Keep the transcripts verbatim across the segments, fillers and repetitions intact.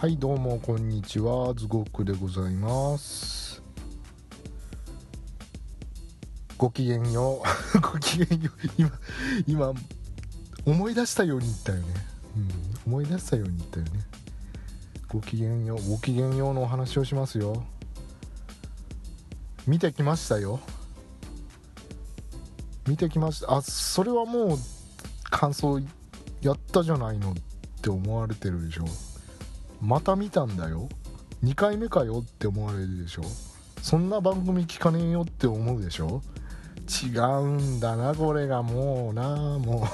はいどうもこんにちは、ズゴックでございます。ごきげんようごきげんよう今今思い出したように言ったよね、うん、思い出したように言ったよねごきげんようごきげんようのお話をしますよ。見てきましたよ見てきましたあ、それはもう感想やったじゃないのって思われてるでしょ。また見たんだよ、にかいめかよって思われるでしょ。そんな番組聞かねえよって思うでしょ。違うんだなこれがもうなも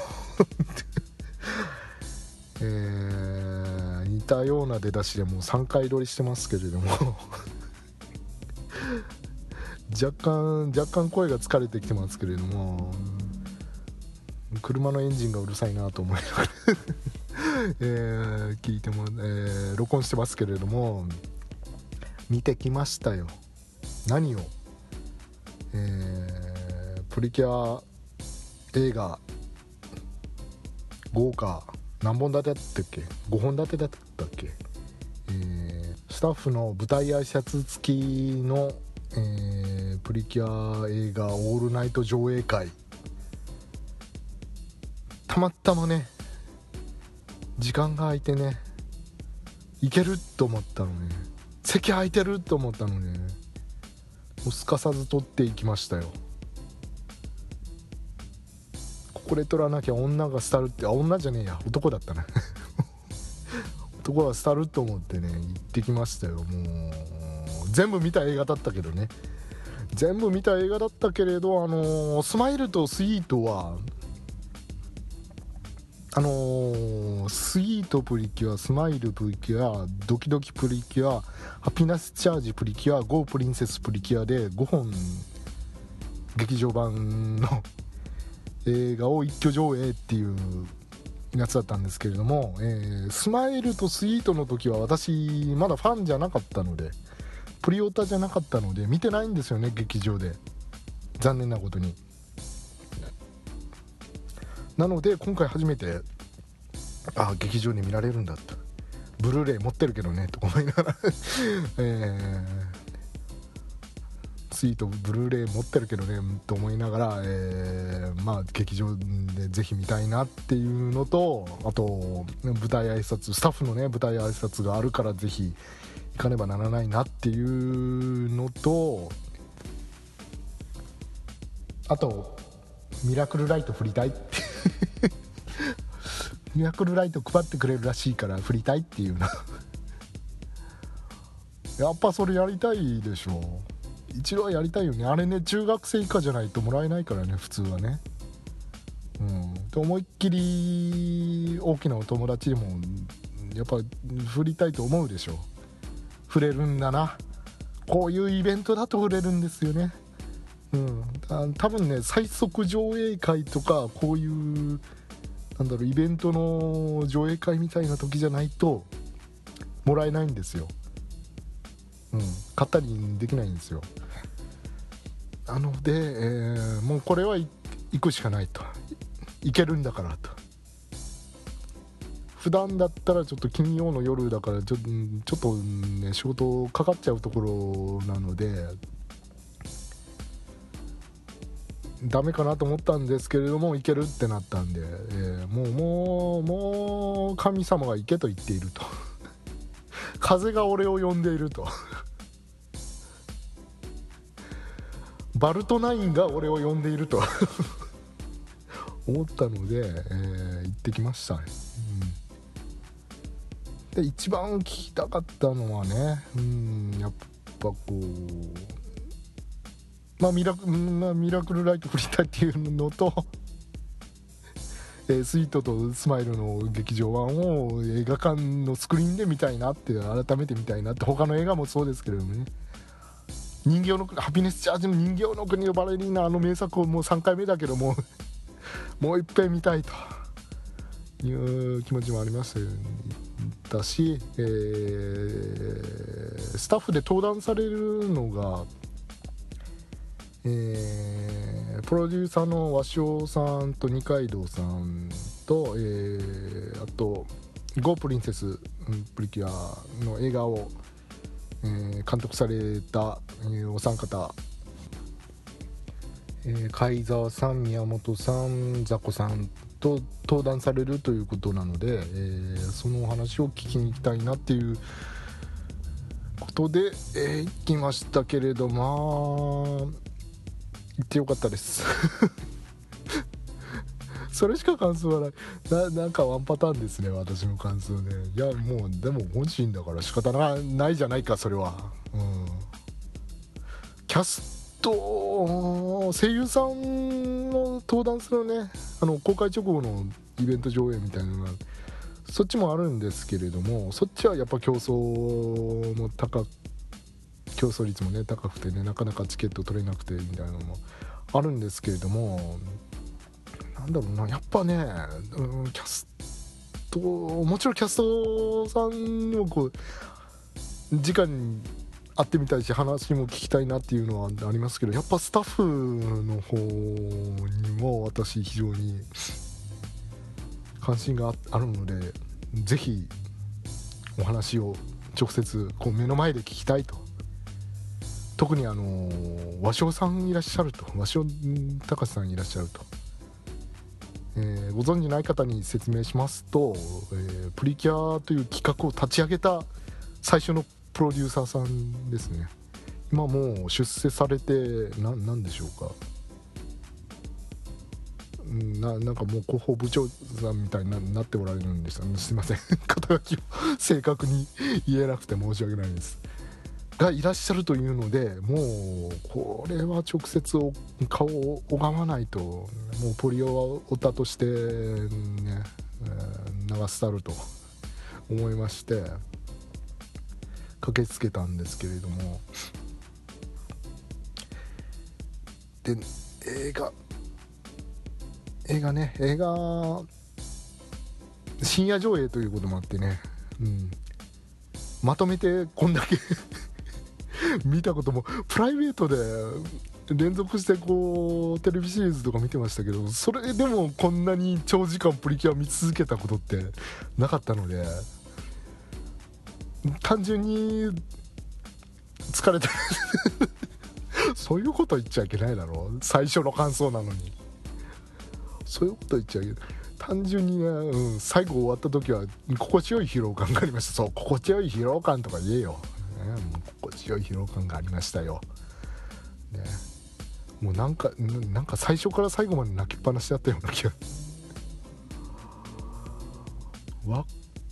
う、えー、似たような出だしでもうさんかい撮りしてますけれども若干若干声が疲れてきてますけれども、車のエンジンがうるさいなと思いながらえー、聞いても、えー、録音してますけれども、見てきましたよ。何を、えー、プリキュア映画豪華何本立てだったっけごほん立てだったっけ、えー、スタッフの舞台挨拶付きの、えー、プリキュア映画オールナイト上映会、たまたまね時間が空いてね、行けると思ったのね、席空いてると思ったのね、もうすかさず取っていきましたよ。ここで取らなきゃ女が廃るって、あ女じゃねえや男だったな男が廃ると思ってね行ってきましたよ。もう全部見た映画だったけどね、全部見た映画だったけれど、あのー、スマイルとスイートはあのー、スイートプリキュア、スマイルプリキュア、ドキドキプリキュア、ハピナスチャージプリキュア、ゴープリンセスプリキュアでごほん劇場版の映画を一挙上映っていうやつだったんですけれども、えー、スマイルとスイートの時は私まだファンじゃなかったので、プリオタじゃなかったので見てないんですよね劇場で、残念なことに。なので今回初めて、あ劇場に見られるんだって、ブルーレイ持ってるけどねと思いながら、えー、スイートブルーレイ持ってるけどねと思いながら、えー、まあ劇場でぜひ見たいなっていうのと、あと舞台挨拶スタッフのね舞台挨拶があるからぜひ行かねばならないなっていうのと、あとミラクルライト振りたいってミラクルライト配ってくれるらしいから振りたいっていうのやっぱそれやりたいでしょ。一度はやりたいよね。あれね中学生以下じゃないともらえないからね普通はね、うん、思いっきり大きなお友達でもやっぱ振りたいと思うでしょ。振れるんだな、こういうイベントだと振れるんですよね。うん、多分ね最速上映会とかこういうなんだろうイベントの上映会みたいな時じゃないともらえないんですよ、うん、買ったりできないんですよ。なので、えー、もうこれは行くしかないと、行けるんだからと。普段だったらちょっと金曜の夜だからちょ、 ちょっとね仕事かかっちゃうところなのでダメかなと思ったんですけれども、いけるってなったんで、えー、もうもうもう神様が行けと言っていると風が俺を呼んでいるとバルトナインが俺を呼んでいると思ったので、えー、行ってきました、うん、で一番聞きたかったのはね、うん、やっぱこうまあ、ミラク、まあ、ミラクルライト振りたいっていうのと、えー、スイートとスマイルの劇場版を映画館のスクリーンで見たいなって、改めて見たいなって。他の映画もそうですけれどもね、人形のハピネスチャージの人形の国のバレリーナ、あの名作をもうさんかいめだけどももういっぺん見たいという気持ちもありましたし、えー、スタッフで登壇されるのがえー、プロデューサーの鷲尾さんと二階堂さんと、えー、あと、ゴープリンセスプリキュアの映画を、えー、監督された、えー、お三方、えー、貝沢さん、宮本さん、ザコさんと登壇されるということなので、えー、そのお話を聞きに行きたいなっていうことで、えー、行きましたけれど、まあ行ってよかったですそれしか感想はない な, なんかワンパターンですね、私の感想ね。いやもうでも本心だから仕方な い, ないじゃないかそれは、うん、キャスト声優さんの登壇するね、あの公開直後のイベント上映みたいなのがそっちもあるんですけれども、そっちはやっぱ競争も高競争率もね高くてね、なかなかチケット取れなくてみたいなのもあるんですけれども、なんだろうな、やっぱね、うん、キャストもちろんキャストさんにもこう直に会ってみたいし話も聞きたいなっていうのはありますけど、やっぱスタッフの方にも私非常に関心があるので、ぜひお話を直接こう目の前で聞きたいと。特にあの和尚さんいらっしゃると、和尚隆さんいらっしゃると、えー、ご存じない方に説明しますと、えー、プリキュアという企画を立ち上げた最初のプロデューサーさんですね。今もう出世されて な, なんでしょうかな, なんかもう広報部長さんみたいになっておられるんでした、ね、すいません肩書きを正確に言えなくて申し訳ないですが、いらっしゃるというので、もうこれは直接顔を拝まないと、もうポリオタとして、ね、流すたると思いまして駆けつけたんですけれども、で映画映画ね、映画深夜上映ということもあってね、うん、まとめてこんだけ見たことも、プライベートで連続してこうテレビシリーズとか見てましたけど、それでもこんなに長時間プリキュア見続けたことってなかったので、単純に疲れたそういうこと言っちゃいけないだろう、最初の感想なのにそういうこと言っちゃうけど、単純にね、うん、最後終わった時は心地よい疲労感がありました。そう、心地よい疲労感とか言えよ、ね、もう心地よい疲労感がありましたよ、ね、もうなんかなんか最初から最後まで泣きっぱなしだったような気がわ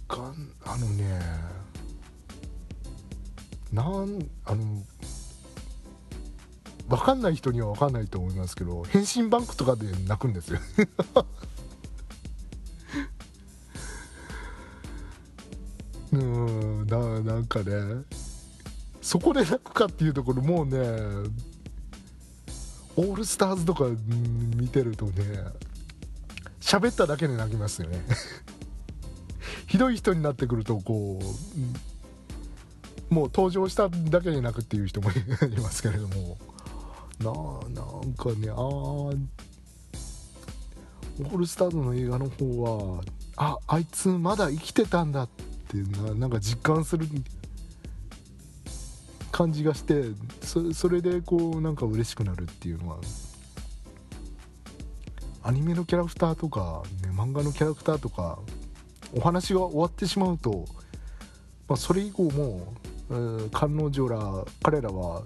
かんあのねなんあの分かんない人には分かんないと思いますけど、変身バンクとかで泣くんですようーん な, なんかねそこで泣くかっていうところ、もうねオールスターズとか見てるとね、喋っただけで泣きますよねひどい人になってくるとこうもう登場しただけで泣くっていう人もいますけれども、な, なんかねあオールスターズの映画の方はああいつまだ生きてたんだっていうな、なんか実感する感じがして、 そ, それでこうなんか嬉しくなるっていうのは、アニメのキャラクターとか、ね、漫画のキャラクターとかお話が終わってしまうと、まあ、それ以降も、えー、彼女ら彼らは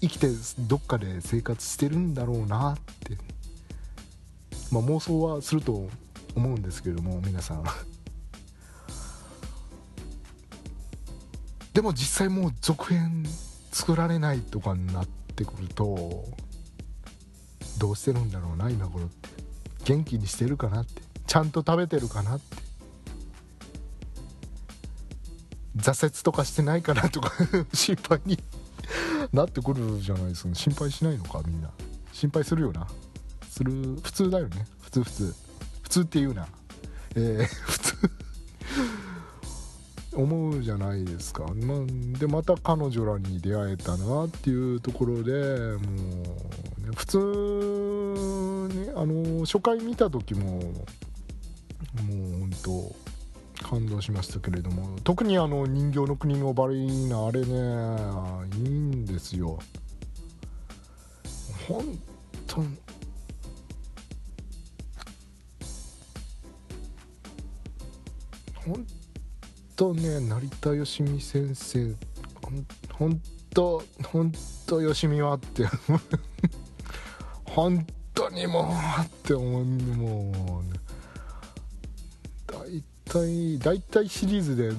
生きてどっかで生活してるんだろうなって、まあ、妄想はすると思うんですけれども皆さんでも実際もう続編作られないとかになってくると、どうしてるんだろうな今頃って、元気にしてるかなって、ちゃんと食べてるかなって、挫折とかしてないかなとか心配になってくるじゃないですか、ね、心配しないのかみんな。心配するよな、する普通だよね、普通普通普通って言うな、えー、普通思うじゃないですか。でまた彼女らに出会えたなっていうところで、もう、ね、普通ね、あの初回見た時ももう本当感動しましたけれども、特にあの人形の国のバレリーナ、あれねいいんですよ本当に。本当ね、成田よしみ先生、本当本当よしみはって本当にもうって思う。もう大体大体シリーズで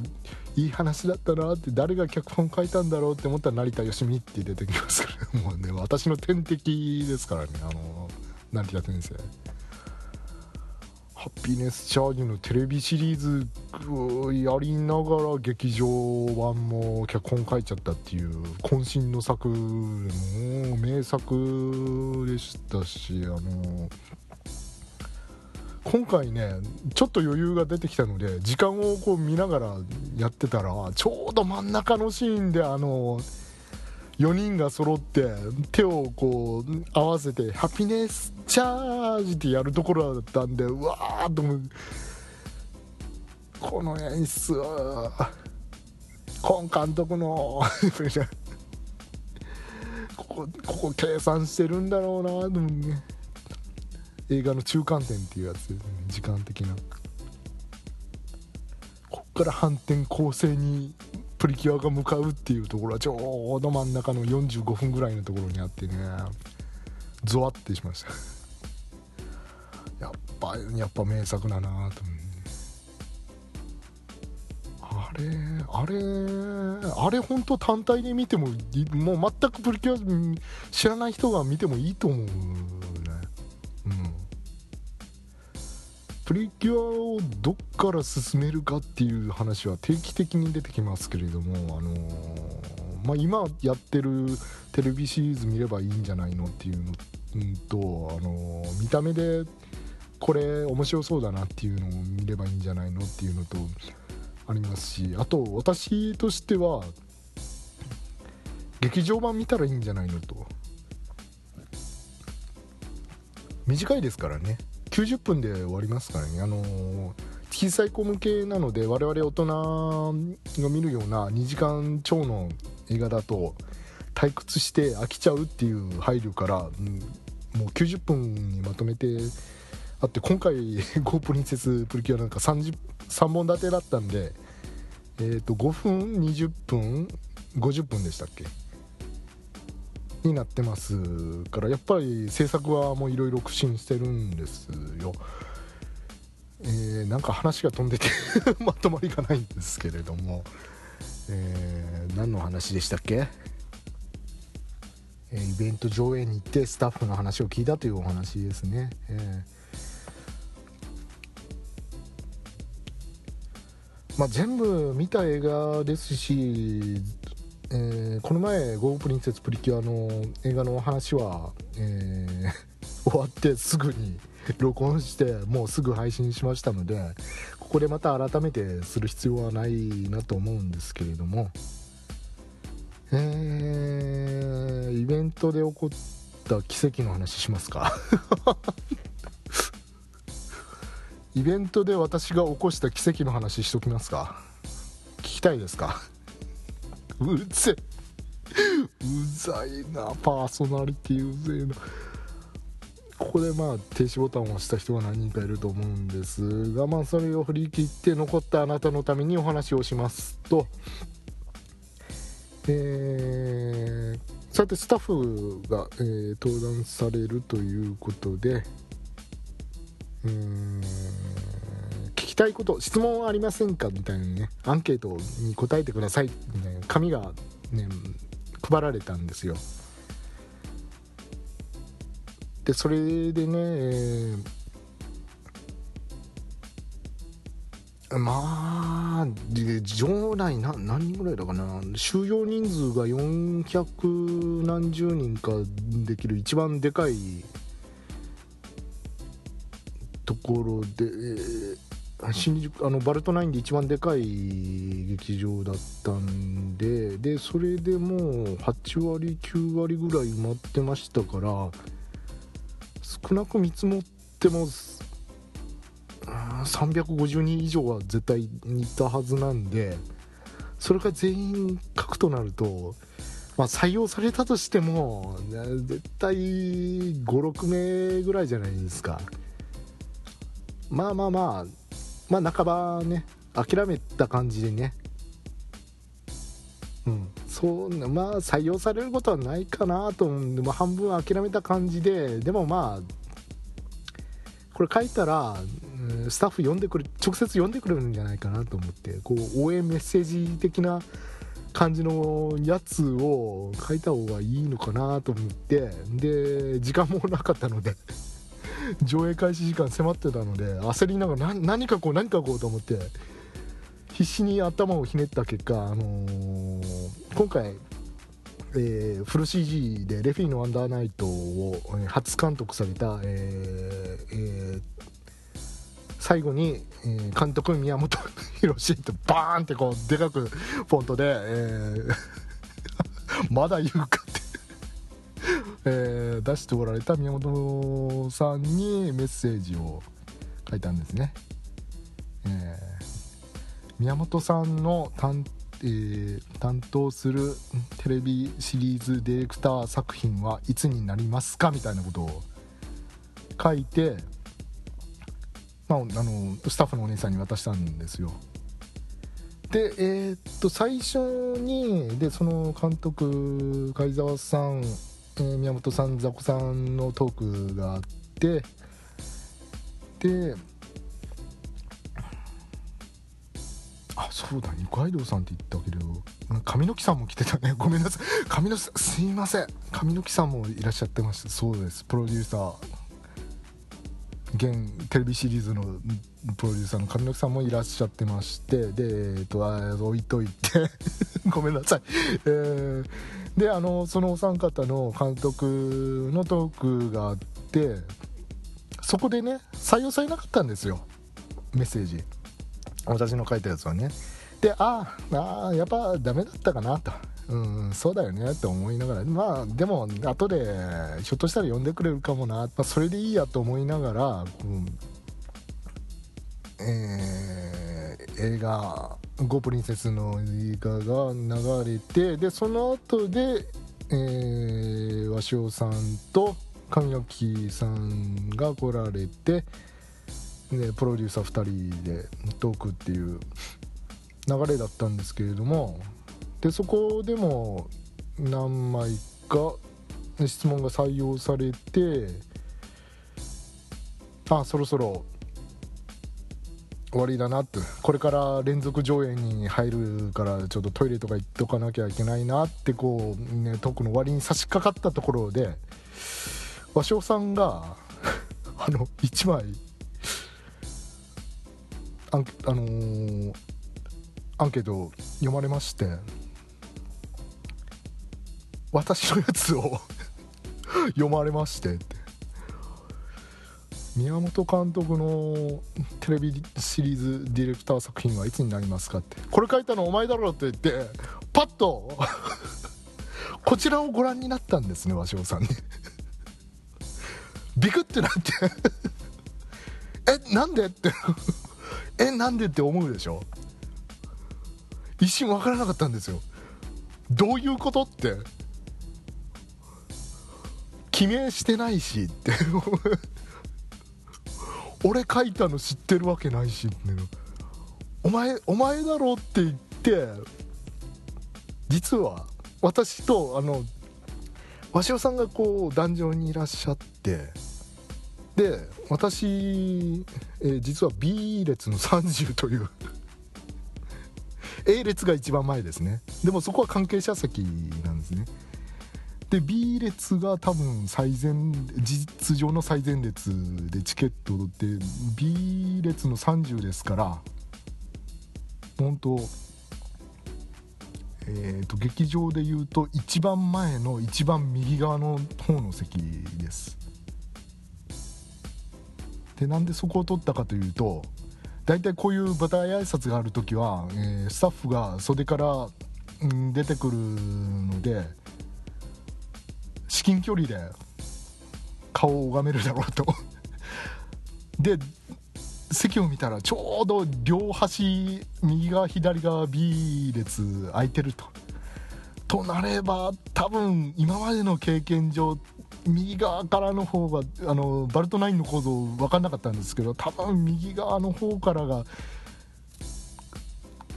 いい話だったなって、誰が脚本書いたんだろうって思ったら成田よしみって出てきますから、もうね私の天敵ですからね、あの成田先生。ハッピネスチャージのテレビシリーズやりながら劇場版も脚本書いちゃったっていう渾身の作、もう名作でしたし、あの今回ねちょっと余裕が出てきたので時間をこう見ながらやってたら、ちょうど真ん中のシーンであのよにんが揃って手をこう合わせてハピネスチャージってやるところだったんで、うわーっとこの演出は今監督のここここ計算してるんだろうなと思うね。映画の中間点っていうやつですね、時間的な。こっから反転攻勢にプリキュアが向かうっていうところはちょうど真ん中のよんじゅうごふんぐらいのところにあってね、ゾワってしました。やっぱやっぱ名作だなぁと思う、ね、あれあれあれ本当単体で見てももう全くプリキュア知らない人が見てもいいと思うね、うん、プリキュアをどっから進めるかっていう話は定期的に出てきますけれども、あのーまあ、今やってるテレビシリーズ見ればいいんじゃないのっていうのと、あのー、見た目でこれ面白そうだなっていうのを見ればいいんじゃないのっていうのとありますし、あと私としては劇場版見たらいいんじゃないのと。短いですからね、きゅうじゅっぷんで終わりますからね、あのー、小さい子向けなので我々大人が見るようなにじかん超の映画だと退屈して飽きちゃうっていう配慮から、うん、もうきゅうじゅっぷんにまとめてあって、今回ゴープリンセスプリキュアなんかさんじゅうさんぼん立てだったんで、えー、とごふんにじゅっぷんごじゅっぷんでしたっけになってますから、やっぱり制作はもういろいろ苦心してるんですよ。えー、なんか話が飛んでてまとまりがないんですけれども、えー、何の話でしたっけ。えー、イベント上映に行ってスタッフの話を聞いたというお話ですね。えーまあ、全部見た映画ですし、えー、この前ゴープリンセスプリキュアの映画のお話は、えー、終わってすぐに録音してもうすぐ配信しましたので、ここでまた改めてする必要はないなと思うんですけれども、えー、イベントで起こった奇跡の話しますかイベントで私が起こした奇跡の話しときますか。聞きたいですか。うぜうざいな、パーソナリティうぜえな。ここでまあ停止ボタンを押した人が何人かいると思うんですが、まあそれを振り切って残ったあなたのためにお話をしますと、えー、さてスタッフが、えー、登壇されるということで、うーん、聞きたいこと質問ありませんかみたいなね、アンケートに答えてくださいみたいな紙が、ね、配られたんですよ。でそれでね、えー、まあ場内な何人ぐらいだかな、収容人数がよんひゃく何十人かできる一番でかいところで、えー新宿あのバルトナインで一番でかい劇場だったんで、でそれでもうはち割きゅう割ぐらい埋まってましたから、少なく見積もっても、ああさんびゃくごじゅうにん以上は絶対にいたはずなんで、それが全員書くとなると、まあ、採用されたとしても絶対ご、ろくめいぐらいじゃないですか。まあまあまあまあ半ばね諦めた感じでね、うん、そうまあ採用されることはないかなと思うんで、まあ、半分諦めた感じで、でもまあこれ書いたらスタッフ読んでくれ、直接読んでくれるんじゃないかなと思って、こう応援メッセージ的な感じのやつを書いた方がいいのかなと思って、で時間もなかったので上映開始時間迫ってたので、焦りながら何かこう何かこうと思って必死に頭をひねった結果、あのー、今回、えー、フル シージー でレフィーのワンダーナイトを初監督された、えーえー、最後に、えー、監督宮本浩次ってバーンってこうでかくフォントで、えー、まだ言うかって、えー、出しておられた宮本さんにメッセージを書いたんですね。えー宮本さんの 担,、えー、担当するテレビシリーズディレクター作品はいつになりますかみたいなことを書いて、まあ、あのスタッフのお姉さんに渡したんですよ。で、えー、っと最初にでその監督貝沢さん、えー、宮本さんザコさんのトークがあって、でそうだ二階堂さんって言ったけど上野木さんも来てたね、ごめんなさい上野さんすいません上野木さんもいらっしゃってました。そうです、プロデューサー現テレビシリーズのプロデューサーの上野木さんもいらっしゃってまして、でえー、っと置いといてごめんなさい、えー、であのそのお三方の監督のトークがあって、そこでね採用されなかったんですよメッセージ、私の書いたやつはね。で、ああやっぱダメだったかなと、うん、そうだよねって思いながら、まあでも後でひょっとしたら呼んでくれるかもな、まあ、それでいいやと思いながら、うんえー、映画「ゴープリンセス」の映画が流れて、でその後で、えー、鷲尾さんと神野木さんが来られて。でプロデューサーふたりでトークっていう流れだったんですけれども、でそこでも何枚か質問が採用されて、あそろそろ終わりだなって、これから連続上映に入るからちょっとトイレとか行っとかなきゃいけないなってこう、ね、トークの終わりに差し掛かったところで鷲尾さんがあのいちまいア ン, あのー、アンケートを読まれまして、私のやつを読まれましてって宮本監督のテレビシリーズディレクター作品はいつになりますかって、これ書いたのお前だろって言ってパッとこちらをご覧になったんですね鷲尾さんねビクってなってえなんでってえなんでって思うでしょ、一瞬分からなかったんですよ、どういうことって記名してないしって俺書いたの知ってるわけないしって、お前お前だろって言って、実は私とあの鷲尾さんがこう壇上にいらっしゃって、で私、えー、実は B 列のさんじゅうというA 列が一番前ですね、でもそこは関係者席なんですね。で B 列が多分最前事実上の最前列で、チケットって B 列のさんじゅうですから、本当、えーと劇場でいうと一番前の一番右側の方の席です。でなんでそこを取ったかというと、大体こういう舞台挨拶があるときは、えー、スタッフが袖から、うん、出てくるので至近距離で顔を拝めるだろうとで席を見たらちょうど両端右側左側 B 列空いてるととなれば、多分今までの経験上右側からの方があのバルトナインの構造分かんなかったんですけど、多分右側の方からが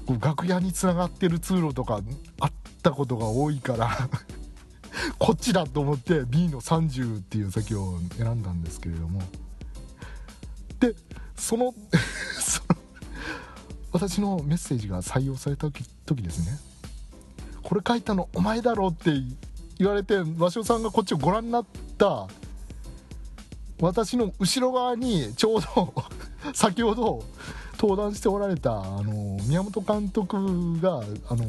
こう楽屋につながってる通路とかあったことが多いからこっちだと思って B のさんじゅうっていう席を選んだんですけれども、でそ の, その私のメッセージが採用された 時, 時ですね、これ書いたのお前だろって言われて、鷲尾さんがこっちをご覧になった私の後ろ側にちょうど先ほど登壇しておられたあの宮本監督があの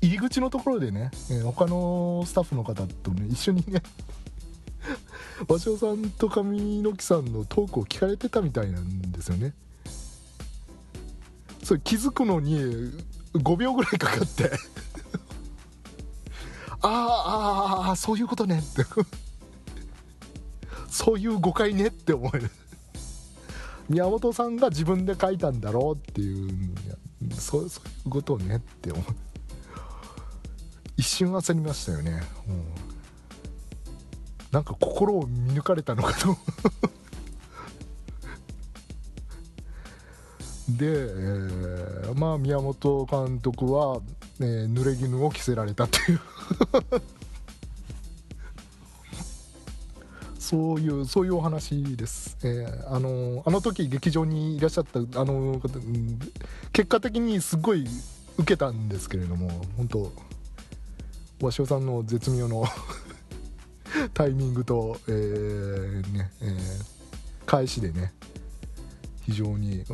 入り口のところでね、他のスタッフの方と、ね、一緒にね鷲尾さんと上野木さんのトークを聞かれてたみたいなんですよね。それ気づくのにごびょうぐらいかかってあーあーあーそういうことねってそういう誤解ねって思える宮本さんが自分で書いたんだろうっていうそういうことねって思う、一瞬焦りましたよね、うん、なんか心を見抜かれたのかとで、えー、まあ宮本監督は、えー、濡れ衣を着せられたっていうそういうそういうお話です、えー、あのあの時劇場にいらっしゃったあの結果的にすごい受けたんですけれども、本当鷲尾さんの絶妙のタイミングと、えーねえー、返しでね、非常に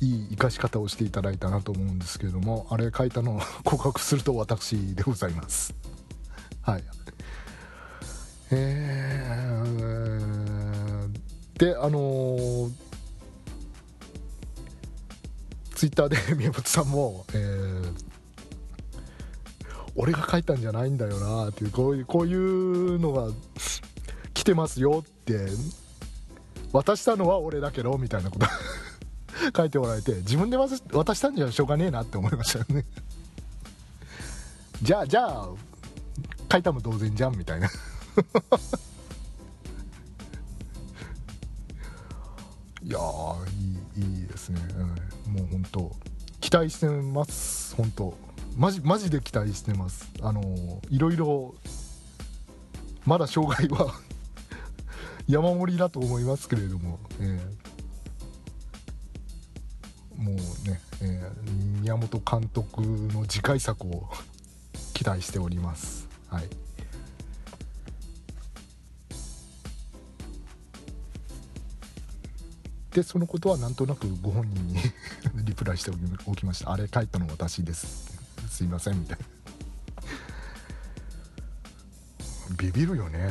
いい生かし方をしていただいたなと思うんですけれども、あれ書いたのを告白すると私でございます。はい。えー、で、あのー、ツイッターで宮本さんも、えー、俺が書いたんじゃないんだよなっていう、こういう、こういうのが来てますよって、渡したのは俺だけどみたいなこと。書いておられて、自分で渡したんじゃしょうがねえなって思いましたよねじゃあじゃあ書いたも同然じゃんみたいないやーい い, いいですね、うん、もう本当期待してます、本当マ ジ, マジで期待してます。あのー、いろいろまだ障害は山盛りだと思いますけれども、えーもうね、えー、宮本監督の次回作を期待しております、はい、でそのことはなんとなくご本人にリプライしておきました。あれ書いたの私ですすいませんみたいなビビるよね、もう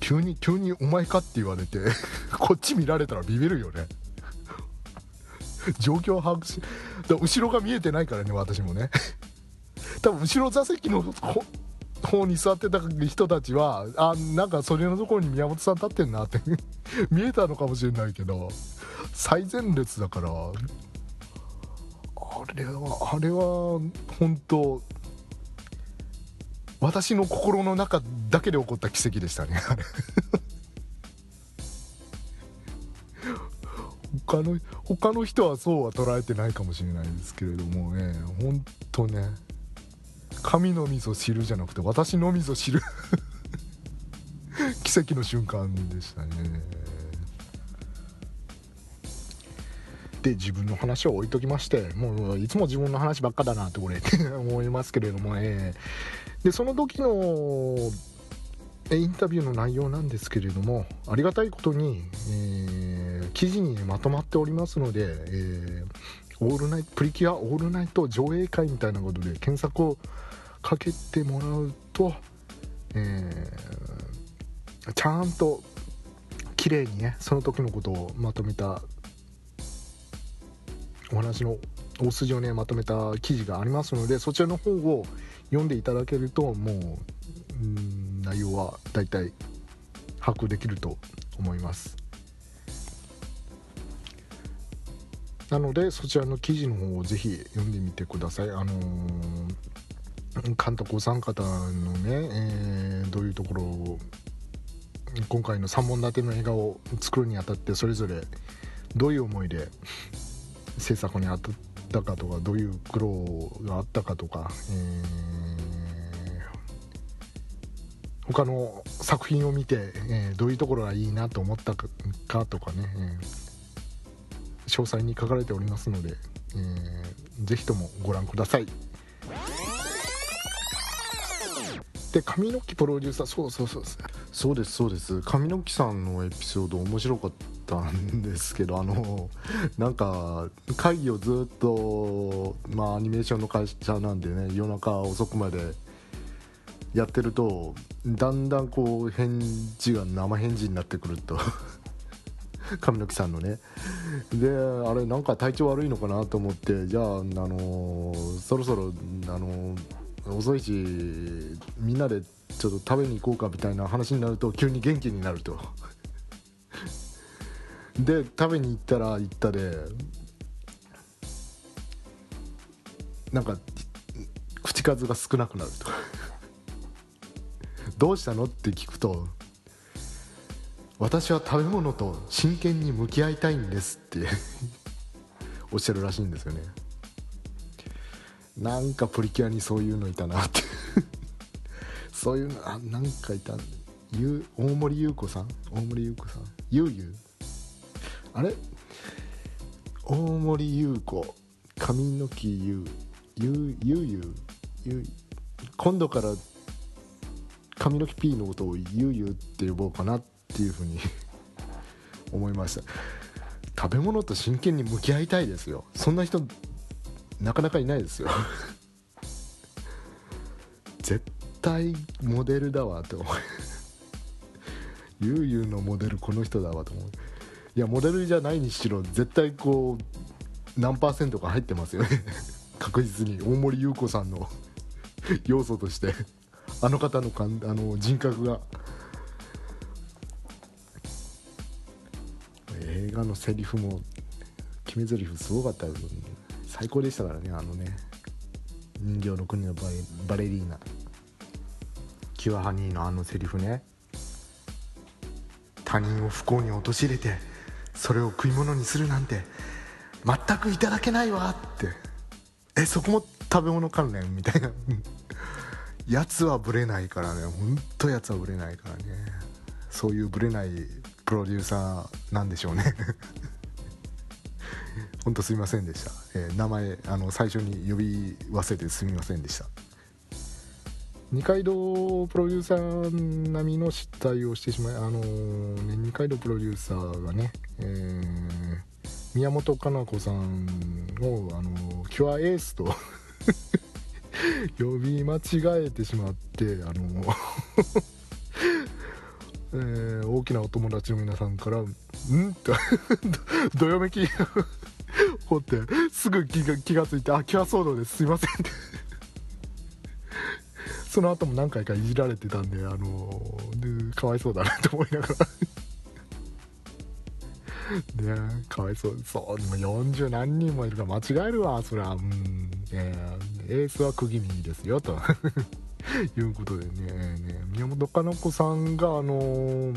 急に急にお前かって言われてこっち見られたらビビるよね、状況を把握し、後ろが見えてないからね私もね多分後ろ座席の方に座ってた人たちはあなんかそれのところに宮本さん立ってんなって見えたのかもしれないけど、最前列だから、あれはあれは本当私の心の中だけで起こった奇跡でしたね他の、他の人はそうは捉えてないかもしれないですけれどもね、ほんとね神のみぞ知るじゃなくて私のみぞ知る奇跡の瞬間でしたね。で自分の話を置いときまして、もういつも自分の話ばっかだなってこれ思いますけれども、えー、でその時のインタビューの内容なんですけれども、ありがたいことに、えー、記事にまとまっておりますので、えー、オールナイトプリキュアオールナイト上映会みたいなことで検索をかけてもらうと、えー、ちゃんと綺麗にねその時のことをまとめたお話の大筋をねまとめた記事がありますので、そちらの方を読んでいただけるともう、うん、内容はだいたい把握できると思います。なのでそちらの記事の方をぜひ読んでみてください。あのー、監督お三方のね、えー、どういうところを今回のさんぼん立ての映画を作るにあたってそれぞれどういう思いで制作にあったかとか、どういう苦労があったかとか、えー、他の作品を見て、えー、どういうところがいいなと思ったかとかね、えー詳細に書かれておりますので、えー、ぜひともご覧ください。で、上野木プロデューサー、そうそうそうそうですそうです上野木さんのエピソード面白かったんですけど、あのなんか会議をずっと、まあ、アニメーションの会社なんでね、夜中遅くまでやってるとだんだんこう返事が生返事になってくると上野木さんのね、であれなんか体調悪いのかなと思って、じゃあ、あのー、そろそろ、あのー、遅いしみんなでちょっと食べに行こうかみたいな話になると急に元気になるとで食べに行ったら行ったでなんか口数が少なくなるとどうしたのって聞くと、私は食べ物と真剣に向き合いたいんですっておっしゃるらしいんですよね。なんかプリキュアにそういうのいたなってそういうのあなんかいたゆ大森優子さん大森優子さんゆうゆうあれ大森優子髪の毛ゆうゆうゆうゆう今度から髪の毛 P のことをゆうゆうって呼ぼうかなってっていうふうに思いました。食べ物と真剣に向き合いたいですよ。そんな人なかなかいないですよ絶対モデルだわと思うゆうゆうのモデルこの人だわと思う。いやモデルじゃないにしろ絶対こう何パーセントか入ってますよね確実に大森優子さんの要素としてあの方のかんあの人格が映画のセリフも決めゼリフすごかったです。最高でしたからね。あのね人形の国のバレ、バレリーナキュアハニーのあのセリフね、他人を不幸に陥れてそれを食い物にするなんて全くいただけないわってえそこも食べ物関連みたいなやつはブレないからね、ほんとやつはブレないからね。そういうブレないプロデューサーなんでしょうね本当すみませんでした、えー、名前あの最初に呼び忘れてすみませんでした。二階堂プロデューサー並みの失態をしてしまい、あのーね、二階堂プロデューサーがね、えー、宮本かな子さんを、あのー、キュアエースと呼び間違えてしまってあのーえー、大きなお友達の皆さんからんとどよめき掘ってすぐ気 が, 気がついてあキュア騒動ですすいませんってその後も何回かいじられてたんで、あのー、でかわいそうだなと思いながらねかわいそうそうでもよんじゅう何人もいるから間違えるわそりゃうん、えー、エースは釘にですよということで ね, ね宮本かな子さんがあのー、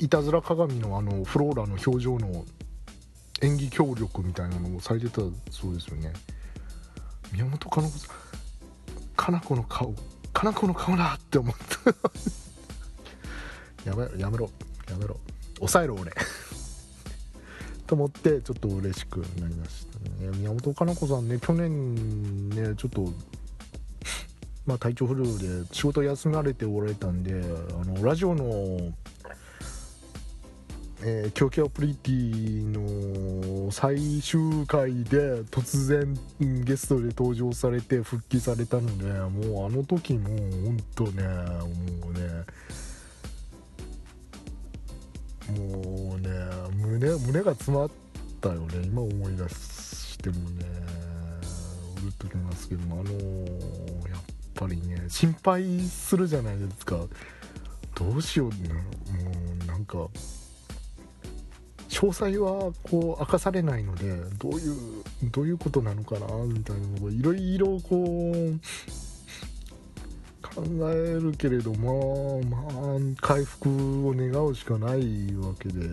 いたずら鏡 の, あのフローラの表情の演技協力みたいなのをされてたそうですよね。宮本かな子さんかな子の顔かな子の顔だって思ったやめろやめろやめろ抑えろ俺と思ってちょっと嬉しくなりましたね。宮本かな子さんね去年ねちょっと、まあ、体調不良で仕事休まれておられたんで、あのラジオの「キョウキョウプリティ」の最終回で突然ゲストで登場されて復帰されたので、もうあの時もうほんとねもうねもうね胸胸が詰まったよね。今思い出してもねうるっときますけども、あのー、やっぱりね心配するじゃないですか。どうしような、もうなんか詳細はこう明かされないので、どういうどういうことなのかなみたいなのをいろいろこう考えるけれども、まあ回復を願うしかないわけで、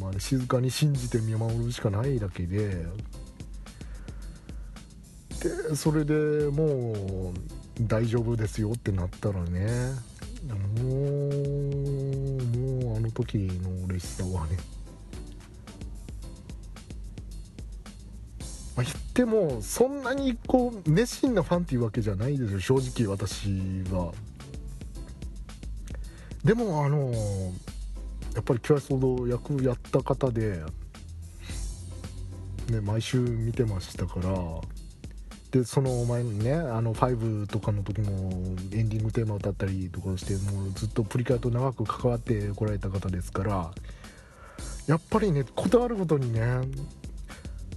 まあ、静かに信じて見守るしかないだけで、でそれでもう大丈夫ですよってなったらね、もうもうあの時の嬉しさはね、まあ、言ってもそんなにこう熱心なファンっていうわけじゃないですよ、正直私は。でもあのやっぱりキュアソード役やった方で、ね、毎週見てましたから。でその前にね、あのファイブとかの時もエンディングテーマ歌ったりとかして、もうずっとプリキュアと長く関わってこられた方ですから、やっぱりね、ことあるごとにね、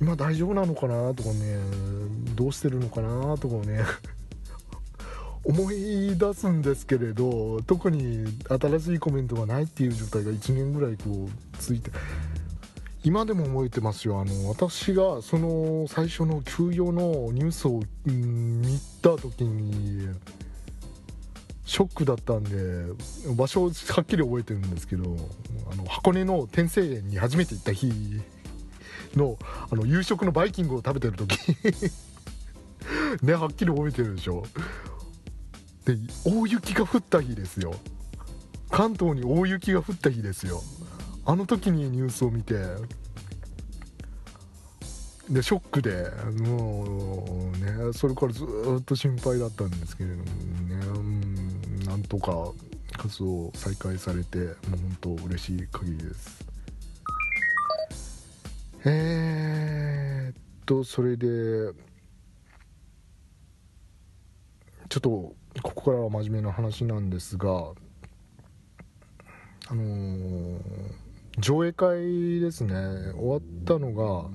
今大丈夫なのかなとかね、どうしてるのかなとかね思い出すんですけれど、特に新しいコメントがないっていう状態がいちねんぐらいこう続いて、今でも覚えてますよ。あの私がその最初の休養のニュースを、うん、見た時にショックだったんで、場所をはっきり覚えてるんですけど、あの箱根の天成園に初めて行った日の、 あの夕食のバイキングを食べてる時ね、はっきり覚えてるでしょ。で大雪が降った日ですよ、関東に大雪が降った日ですよ。あの時にニュースを見て、でショックでもうね、それからずっと心配だったんですけれどもね、うん、なんとか活動再開されて、もう本当嬉しい限りです。えーっとそれでちょっとここからは真面目な話なんですが、あのー、上映会ですね、終わったのが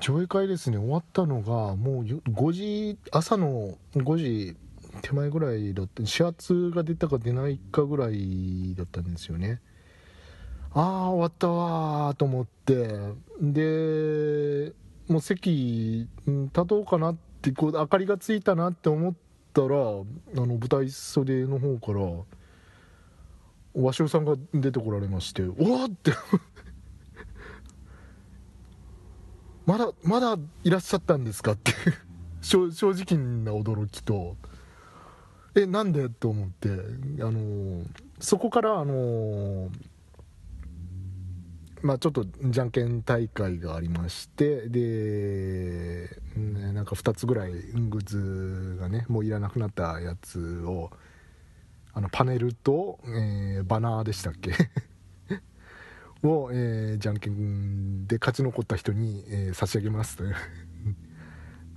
上映会ですね終わったのがもうごじ、朝のごじ手前ぐらいだった、始発が出たか出ないかぐらいだったんですよね。ああ終わったわと思って、でもう席立とうかなって、こう明かりがついたなって思ってたら、あの舞台袖の方から鷲尾さんが出てこられまして、おわってまだまだいらっしゃったんですかって正直な驚きと、えなんでと思って、あのそこからあのまあちょっとじゃんけん大会がありまして、でなんかふたつぐらいグッズがね、もういらなくなったやつを、あのパネルと、えー、バナーでしたっけを、えー、じゃんけんで勝ち残った人に、えー、差し上げますという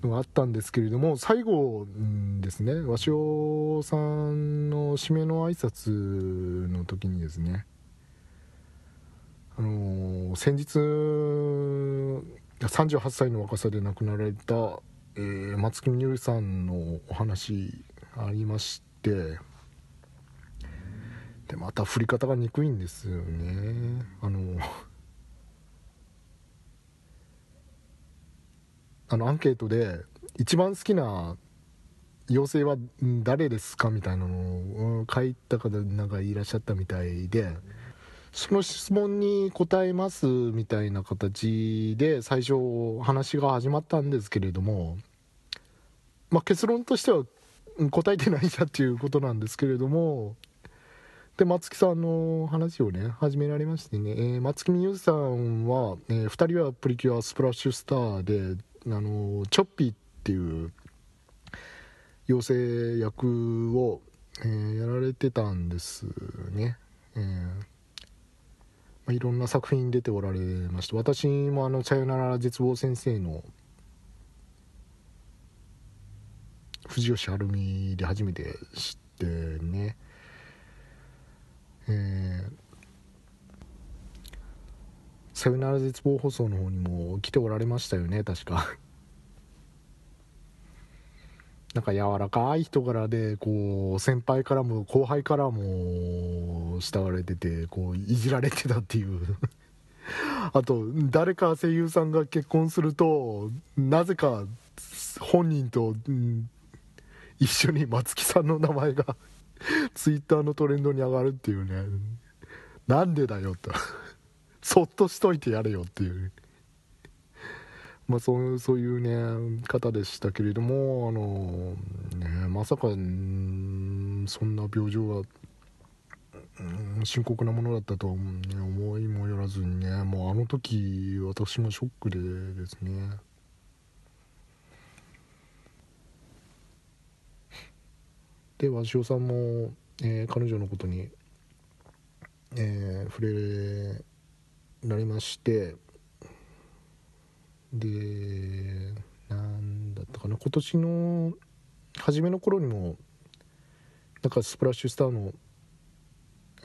のがあったんですけれども、最後ですね、鷲尾さんの締めの挨拶の時にですね、あのー、先日さんじゅうはっさいの若さで亡くなられた、えー、松木みどりさんのお話ありまして、でまた振り方が憎いんですよね。あのー、あのアンケートで一番好きな妖精は誰ですかみたいなのを書いた方なんかいらっしゃったみたいで、その質問に答えますみたいな形で最初話が始まったんですけれども、まあ結論としては答えてないんだっていうことなんですけれども、で松木さんの話をね始められましてね、えー、松木みどりさんは、えー、ふたりはプリキュアスプラッシュスターで、あのー、チョッピーっていう妖精役を、えー、やられてたんですね。えーいろんな作品に出ておられまして、私もあのさよなら絶望先生の藤吉晴美で初めて知ってね、えー、さよなら絶望放送の方にも来ておられましたよね確かなんか柔らかい人柄で、こう先輩からも後輩からも慕われてて、こういじられてたっていうあと誰か声優さんが結婚するとなぜか本人と、うん、一緒に松木さんの名前がツイッターのトレンドに上がるっていうね、なんでだよってそっとしといてやれよっていう、まあ、そう、そういうね方でしたけれども、あの、ね、まさか、うん、そんな病状が、うん、深刻なものだったとは思いもよらずにね、もうあの時私もショックでですね、で鷲尾さんも、えー、彼女のことに、えー、触れられまして、でなんだったかな、今年の初めの頃にもなんかスプラッシュスターの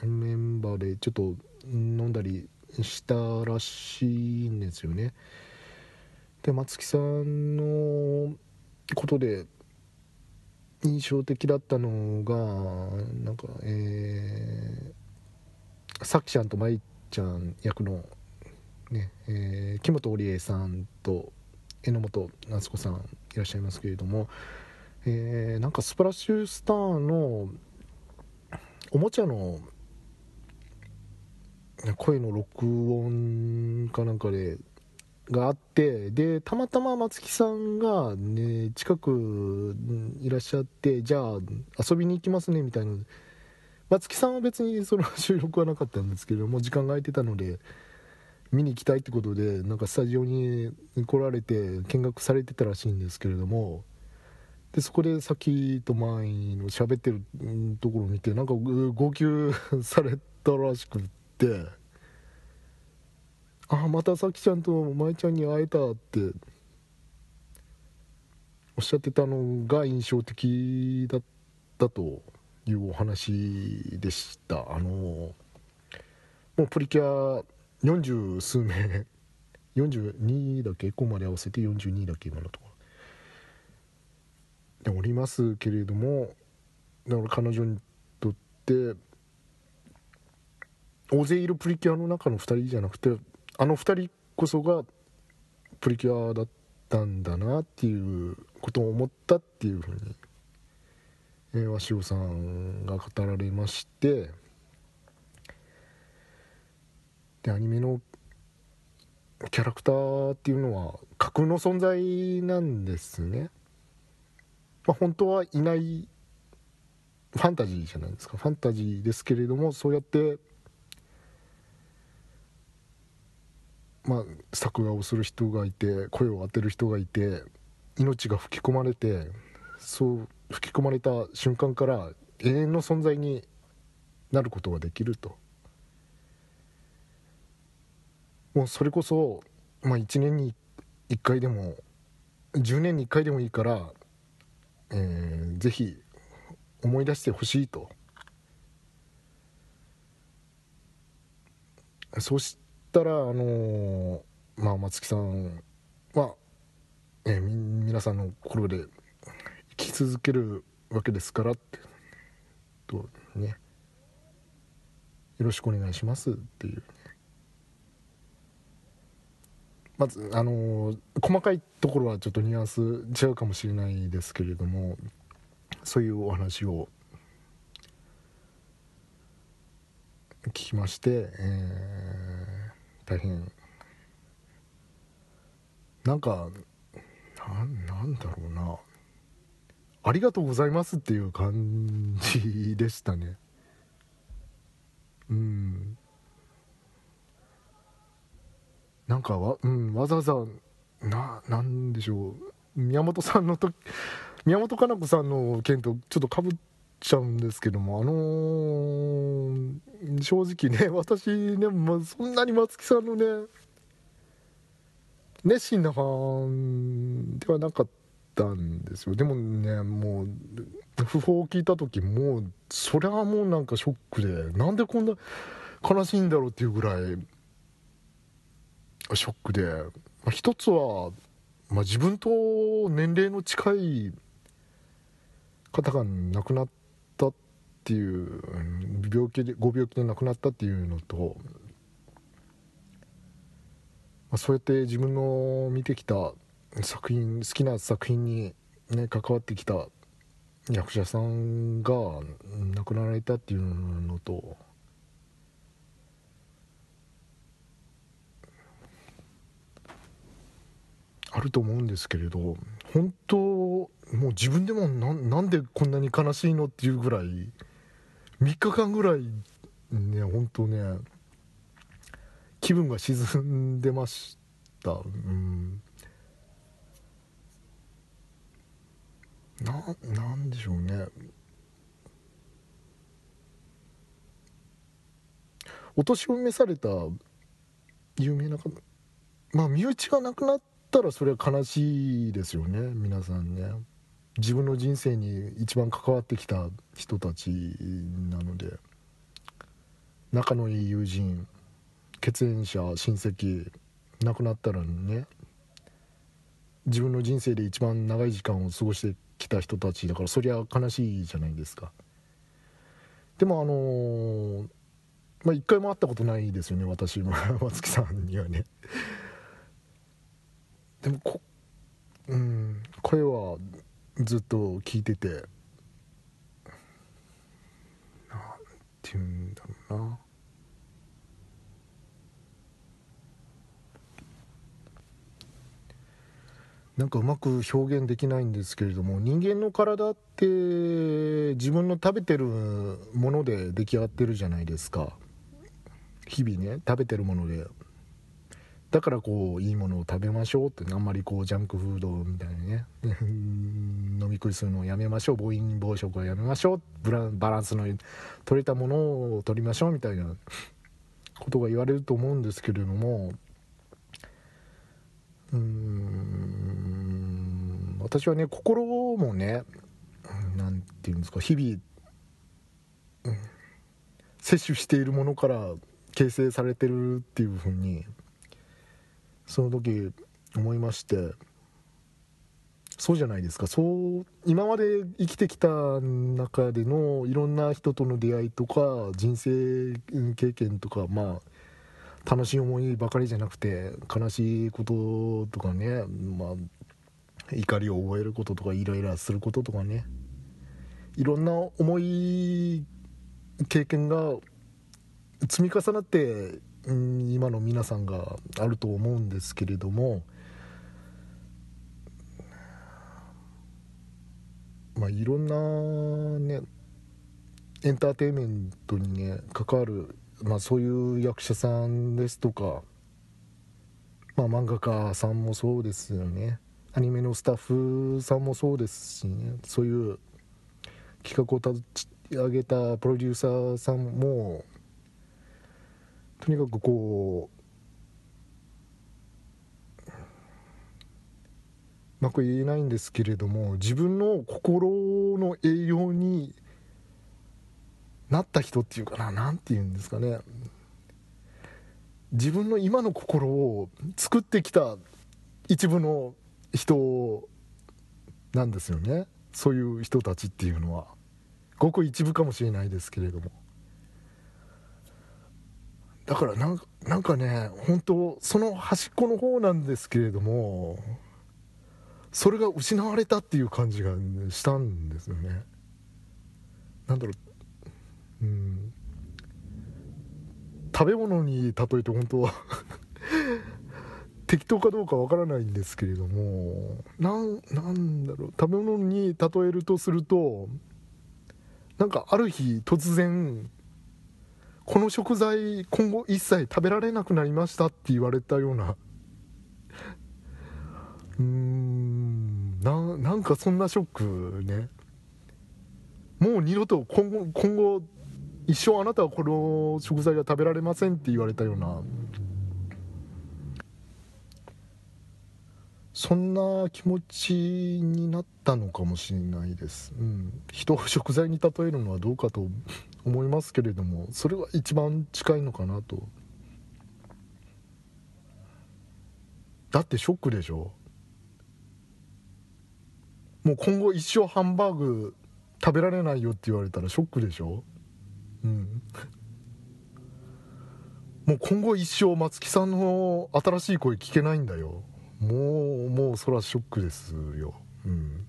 メンバーでちょっと飲んだりしたらしいんですよね。で松木さんのことで印象的だったのがなんか、えー、さきちゃんとまいちゃん役の、ねえー、木本織江さんと榎本夏子さんいらっしゃいますけれども、えー、なんかスプラッシュスターのおもちゃの声の録音かなんかでがあって、でたまたま松木さんが、ね、近くいらっしゃって、じゃあ遊びに行きますねみたいな、松木さんは別にその収録はなかったんですけども、時間が空いてたので見に行きたいってことでなんかスタジオに来られて見学されてたらしいんですけれども、でそこでさっきと前の喋ってるところを見てなんか号泣されたらしくって、あ、またさきちゃんとまいちゃんに会えたっておっしゃってたのが印象的だったというお話でした。あのもうプリキュアよんじゅう数名、よんじゅうにだけ、ここまで合わせてよんじゅうにだけ今のところでおりますけれども、だから彼女にとって大勢いるプリキュアの中のふたりじゃなくて、あのふたりこそがプリキュアだったんだなっていうことを思ったっていうふうに、えー、鷲尾さんが語られまして、でアニメのキャラクターっていうのは架空の存在なんですね、まあ、本当はいないファンタジーじゃないですか。ファンタジーですけれども、そうやって、まあ、作画をする人がいて、声を当てる人がいて、命が吹き込まれて、そう吹き込まれた瞬間から永遠の存在になることができると。もうそれこそ、まあ、いちねんにいっかいでもじゅうねんにいっかいでもいいから、えー、ぜひ思い出してほしいと。そうしたら、あのーまあ、松木さんは、えー、み皆さんの心で生き続けるわけですからってと、ね、よろしくお願いしますっていう。まずあのー、細かいところはちょっとニュアンス違うかもしれないですけれども、そういうお話を聞きまして、えー、大変なんか な, なんだろうなありがとうございますっていう感じでしたね。うん、なんか わ,、うん、わざわざ な, なんでしょう、宮本さんのと宮本かな子さんの件とちょっとかぶっちゃうんですけども、あのー、正直ね私ね、まあ、そんなに松木さんのね熱心なファンではなかったんですよ。でもね、もう訃報を聞いた時もうそりゃもうなんかショックで、なんでこんな悲しいんだろうっていうぐらいショックで、まあ、一つは、まあ、自分と年齢の近い方が亡くなったっていう病気でご病気で亡くなったっていうのと、まあ、そうやって自分の見てきた作品、好きな作品に、ね、関わってきた役者さんが亡くなられたっていうのと、あると思うんですけれど、本当もう自分でも な, なんでこんなに悲しいのっていうぐらい、みっかかんぐらいね、本当ね気分が沈んでました、うん、な, なんでしょうね。お年を召された有名な方、まあ身内が亡くなってたらそれは悲しいですよね。皆さんね、自分の人生に一番関わってきた人たちなので、仲のいい友人、血縁者、親戚亡くなったらね、自分の人生で一番長い時間を過ごしてきた人たちだから、そりゃ悲しいじゃないですか。でもあのー、まあ一回も会ったことないですよね、私松木さんにはね。でもこ、うん、声はずっと聞いてて、なんていうんだろうな、なんかうまく表現できないんですけれども、人間の体って自分の食べてるもので出来上がってるじゃないですか、日々ね食べてるもので。だからこういいものを食べましょうって、あんまりこうジャンクフードみたいなね飲み食いするのをやめましょう、暴飲暴食はやめましょう、ブラバランスの取れたものを取りましょうみたいなことが言われると思うんですけれども、うーん、私はね心もね、なんていうんですか、日々、うん、摂取しているものから形成されてるっていうふうにその時思いまして、そうじゃないですか。そう今まで生きてきた中でのいろんな人との出会いとか人生経験とか、まあ楽しい思いばかりじゃなくて、悲しいこととかね、まあ怒りを覚えることとかイライラすることとかね、いろんな思い経験が積み重なって今の皆さんがあると思うんですけれども、まあいろんなねエンターテインメントにね関わる、まあそういう役者さんですとか、まあ漫画家さんもそうですよね、アニメのスタッフさんもそうですしね、そういう企画を立ち上げたプロデューサーさんも、とにかくこううまく言えないんですけれども、自分の心の栄養になった人っていうかな、なんていうんですかね、自分の今の心を作ってきた一部の人なんですよね。そういう人たちっていうのはごく一部かもしれないですけれども、だからなんか、なんかね本当その端っこの方なんですけれども、それが失われたっていう感じがしたんですよね。なんだろう、うん、食べ物に例えて本当は適当かどうかわからないんですけれども、なん、なんだろう、食べ物に例えるとすると、なんかある日突然この食材今後一切食べられなくなりましたって言われたようなうーん な, なんかそんなショックね。もう二度と今 後, 今後一生あなたはこの食材が食べられませんって言われたような、そんな気持ちになったのかもしれないです、うん、人を食材に例えるのはどうかと思いますけれども、それは一番近いのかなと。だってショックでしょ。もう今後一生ハンバーグ食べられないよって言われたらショックでしょ。うんもう今後一生松木さんの新しい声聞けないんだよ。もうもうそらショックですよ。うん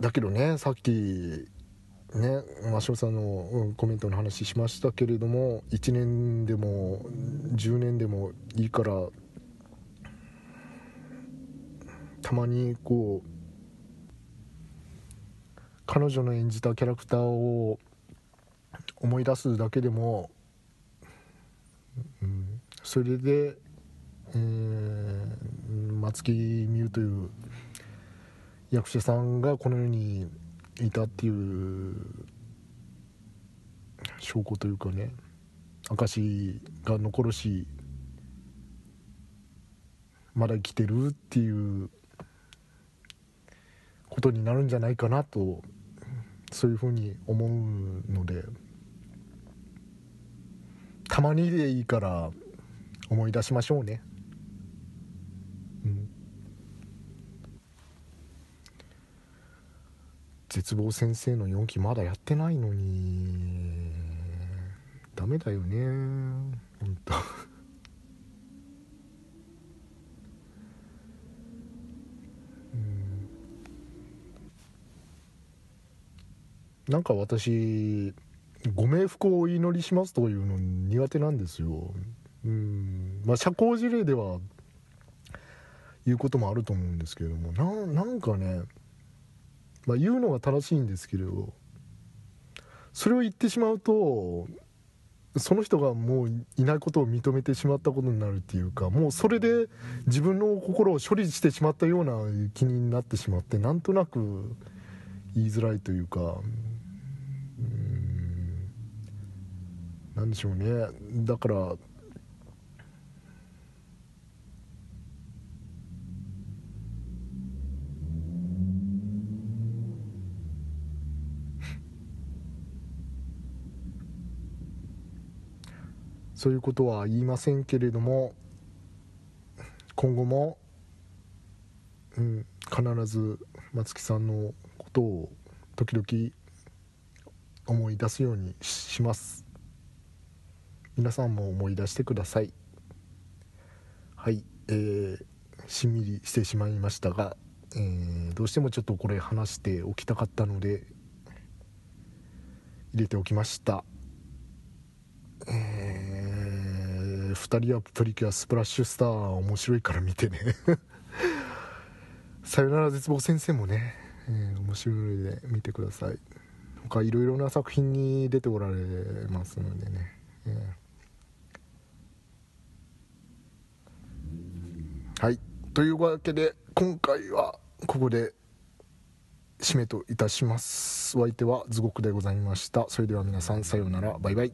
だけどね、さっきねマシオさんのコメントの話しましたけれども、いちねんでもじゅうねんでもいいからたまにこう彼女の演じたキャラクターを思い出すだけでも、うん、それで、えー、松木美優という役者さんがこの世にいたっていう証拠というかね、証が残るし、まだ生きてるっていうことになるんじゃないかなと、そういうふうに思うので、たまにでいいから思い出しましょうね。うん、絶望先生のよんきまだやってないのにダメだよね本当。なんか私ご冥福をお祈りしますというの苦手なんですよ。うん、まあ、社交辞令では言うこともあると思うんですけれども、 な, なんかね、まあ、言うのは正しいんですけれど、それを言ってしまうとその人がもういないことを認めてしまったことになるっていうか、もうそれで自分の心を処理してしまったような気になってしまって、なんとなく言いづらいというか、なんでしょうね。だからそういうことは言いませんけれども、今後も、うん、必ず松木さんのことを時々思い出すようにします。皆さんも思い出してください。はい、えー、しんみりしてしまいましたが、えー、どうしてもちょっとこれ話しておきたかったので入れておきました。えー、ふたりはプリキュアスプラッシュスター面白いから見てねさよなら絶望先生もね、えー、面白いので見てください。他いろいろな作品に出ておられますのでね、えーはい、というわけで今回はここで締めといたします。お相手はズゴクでございました。それでは皆さん、さようなら、バイバイ。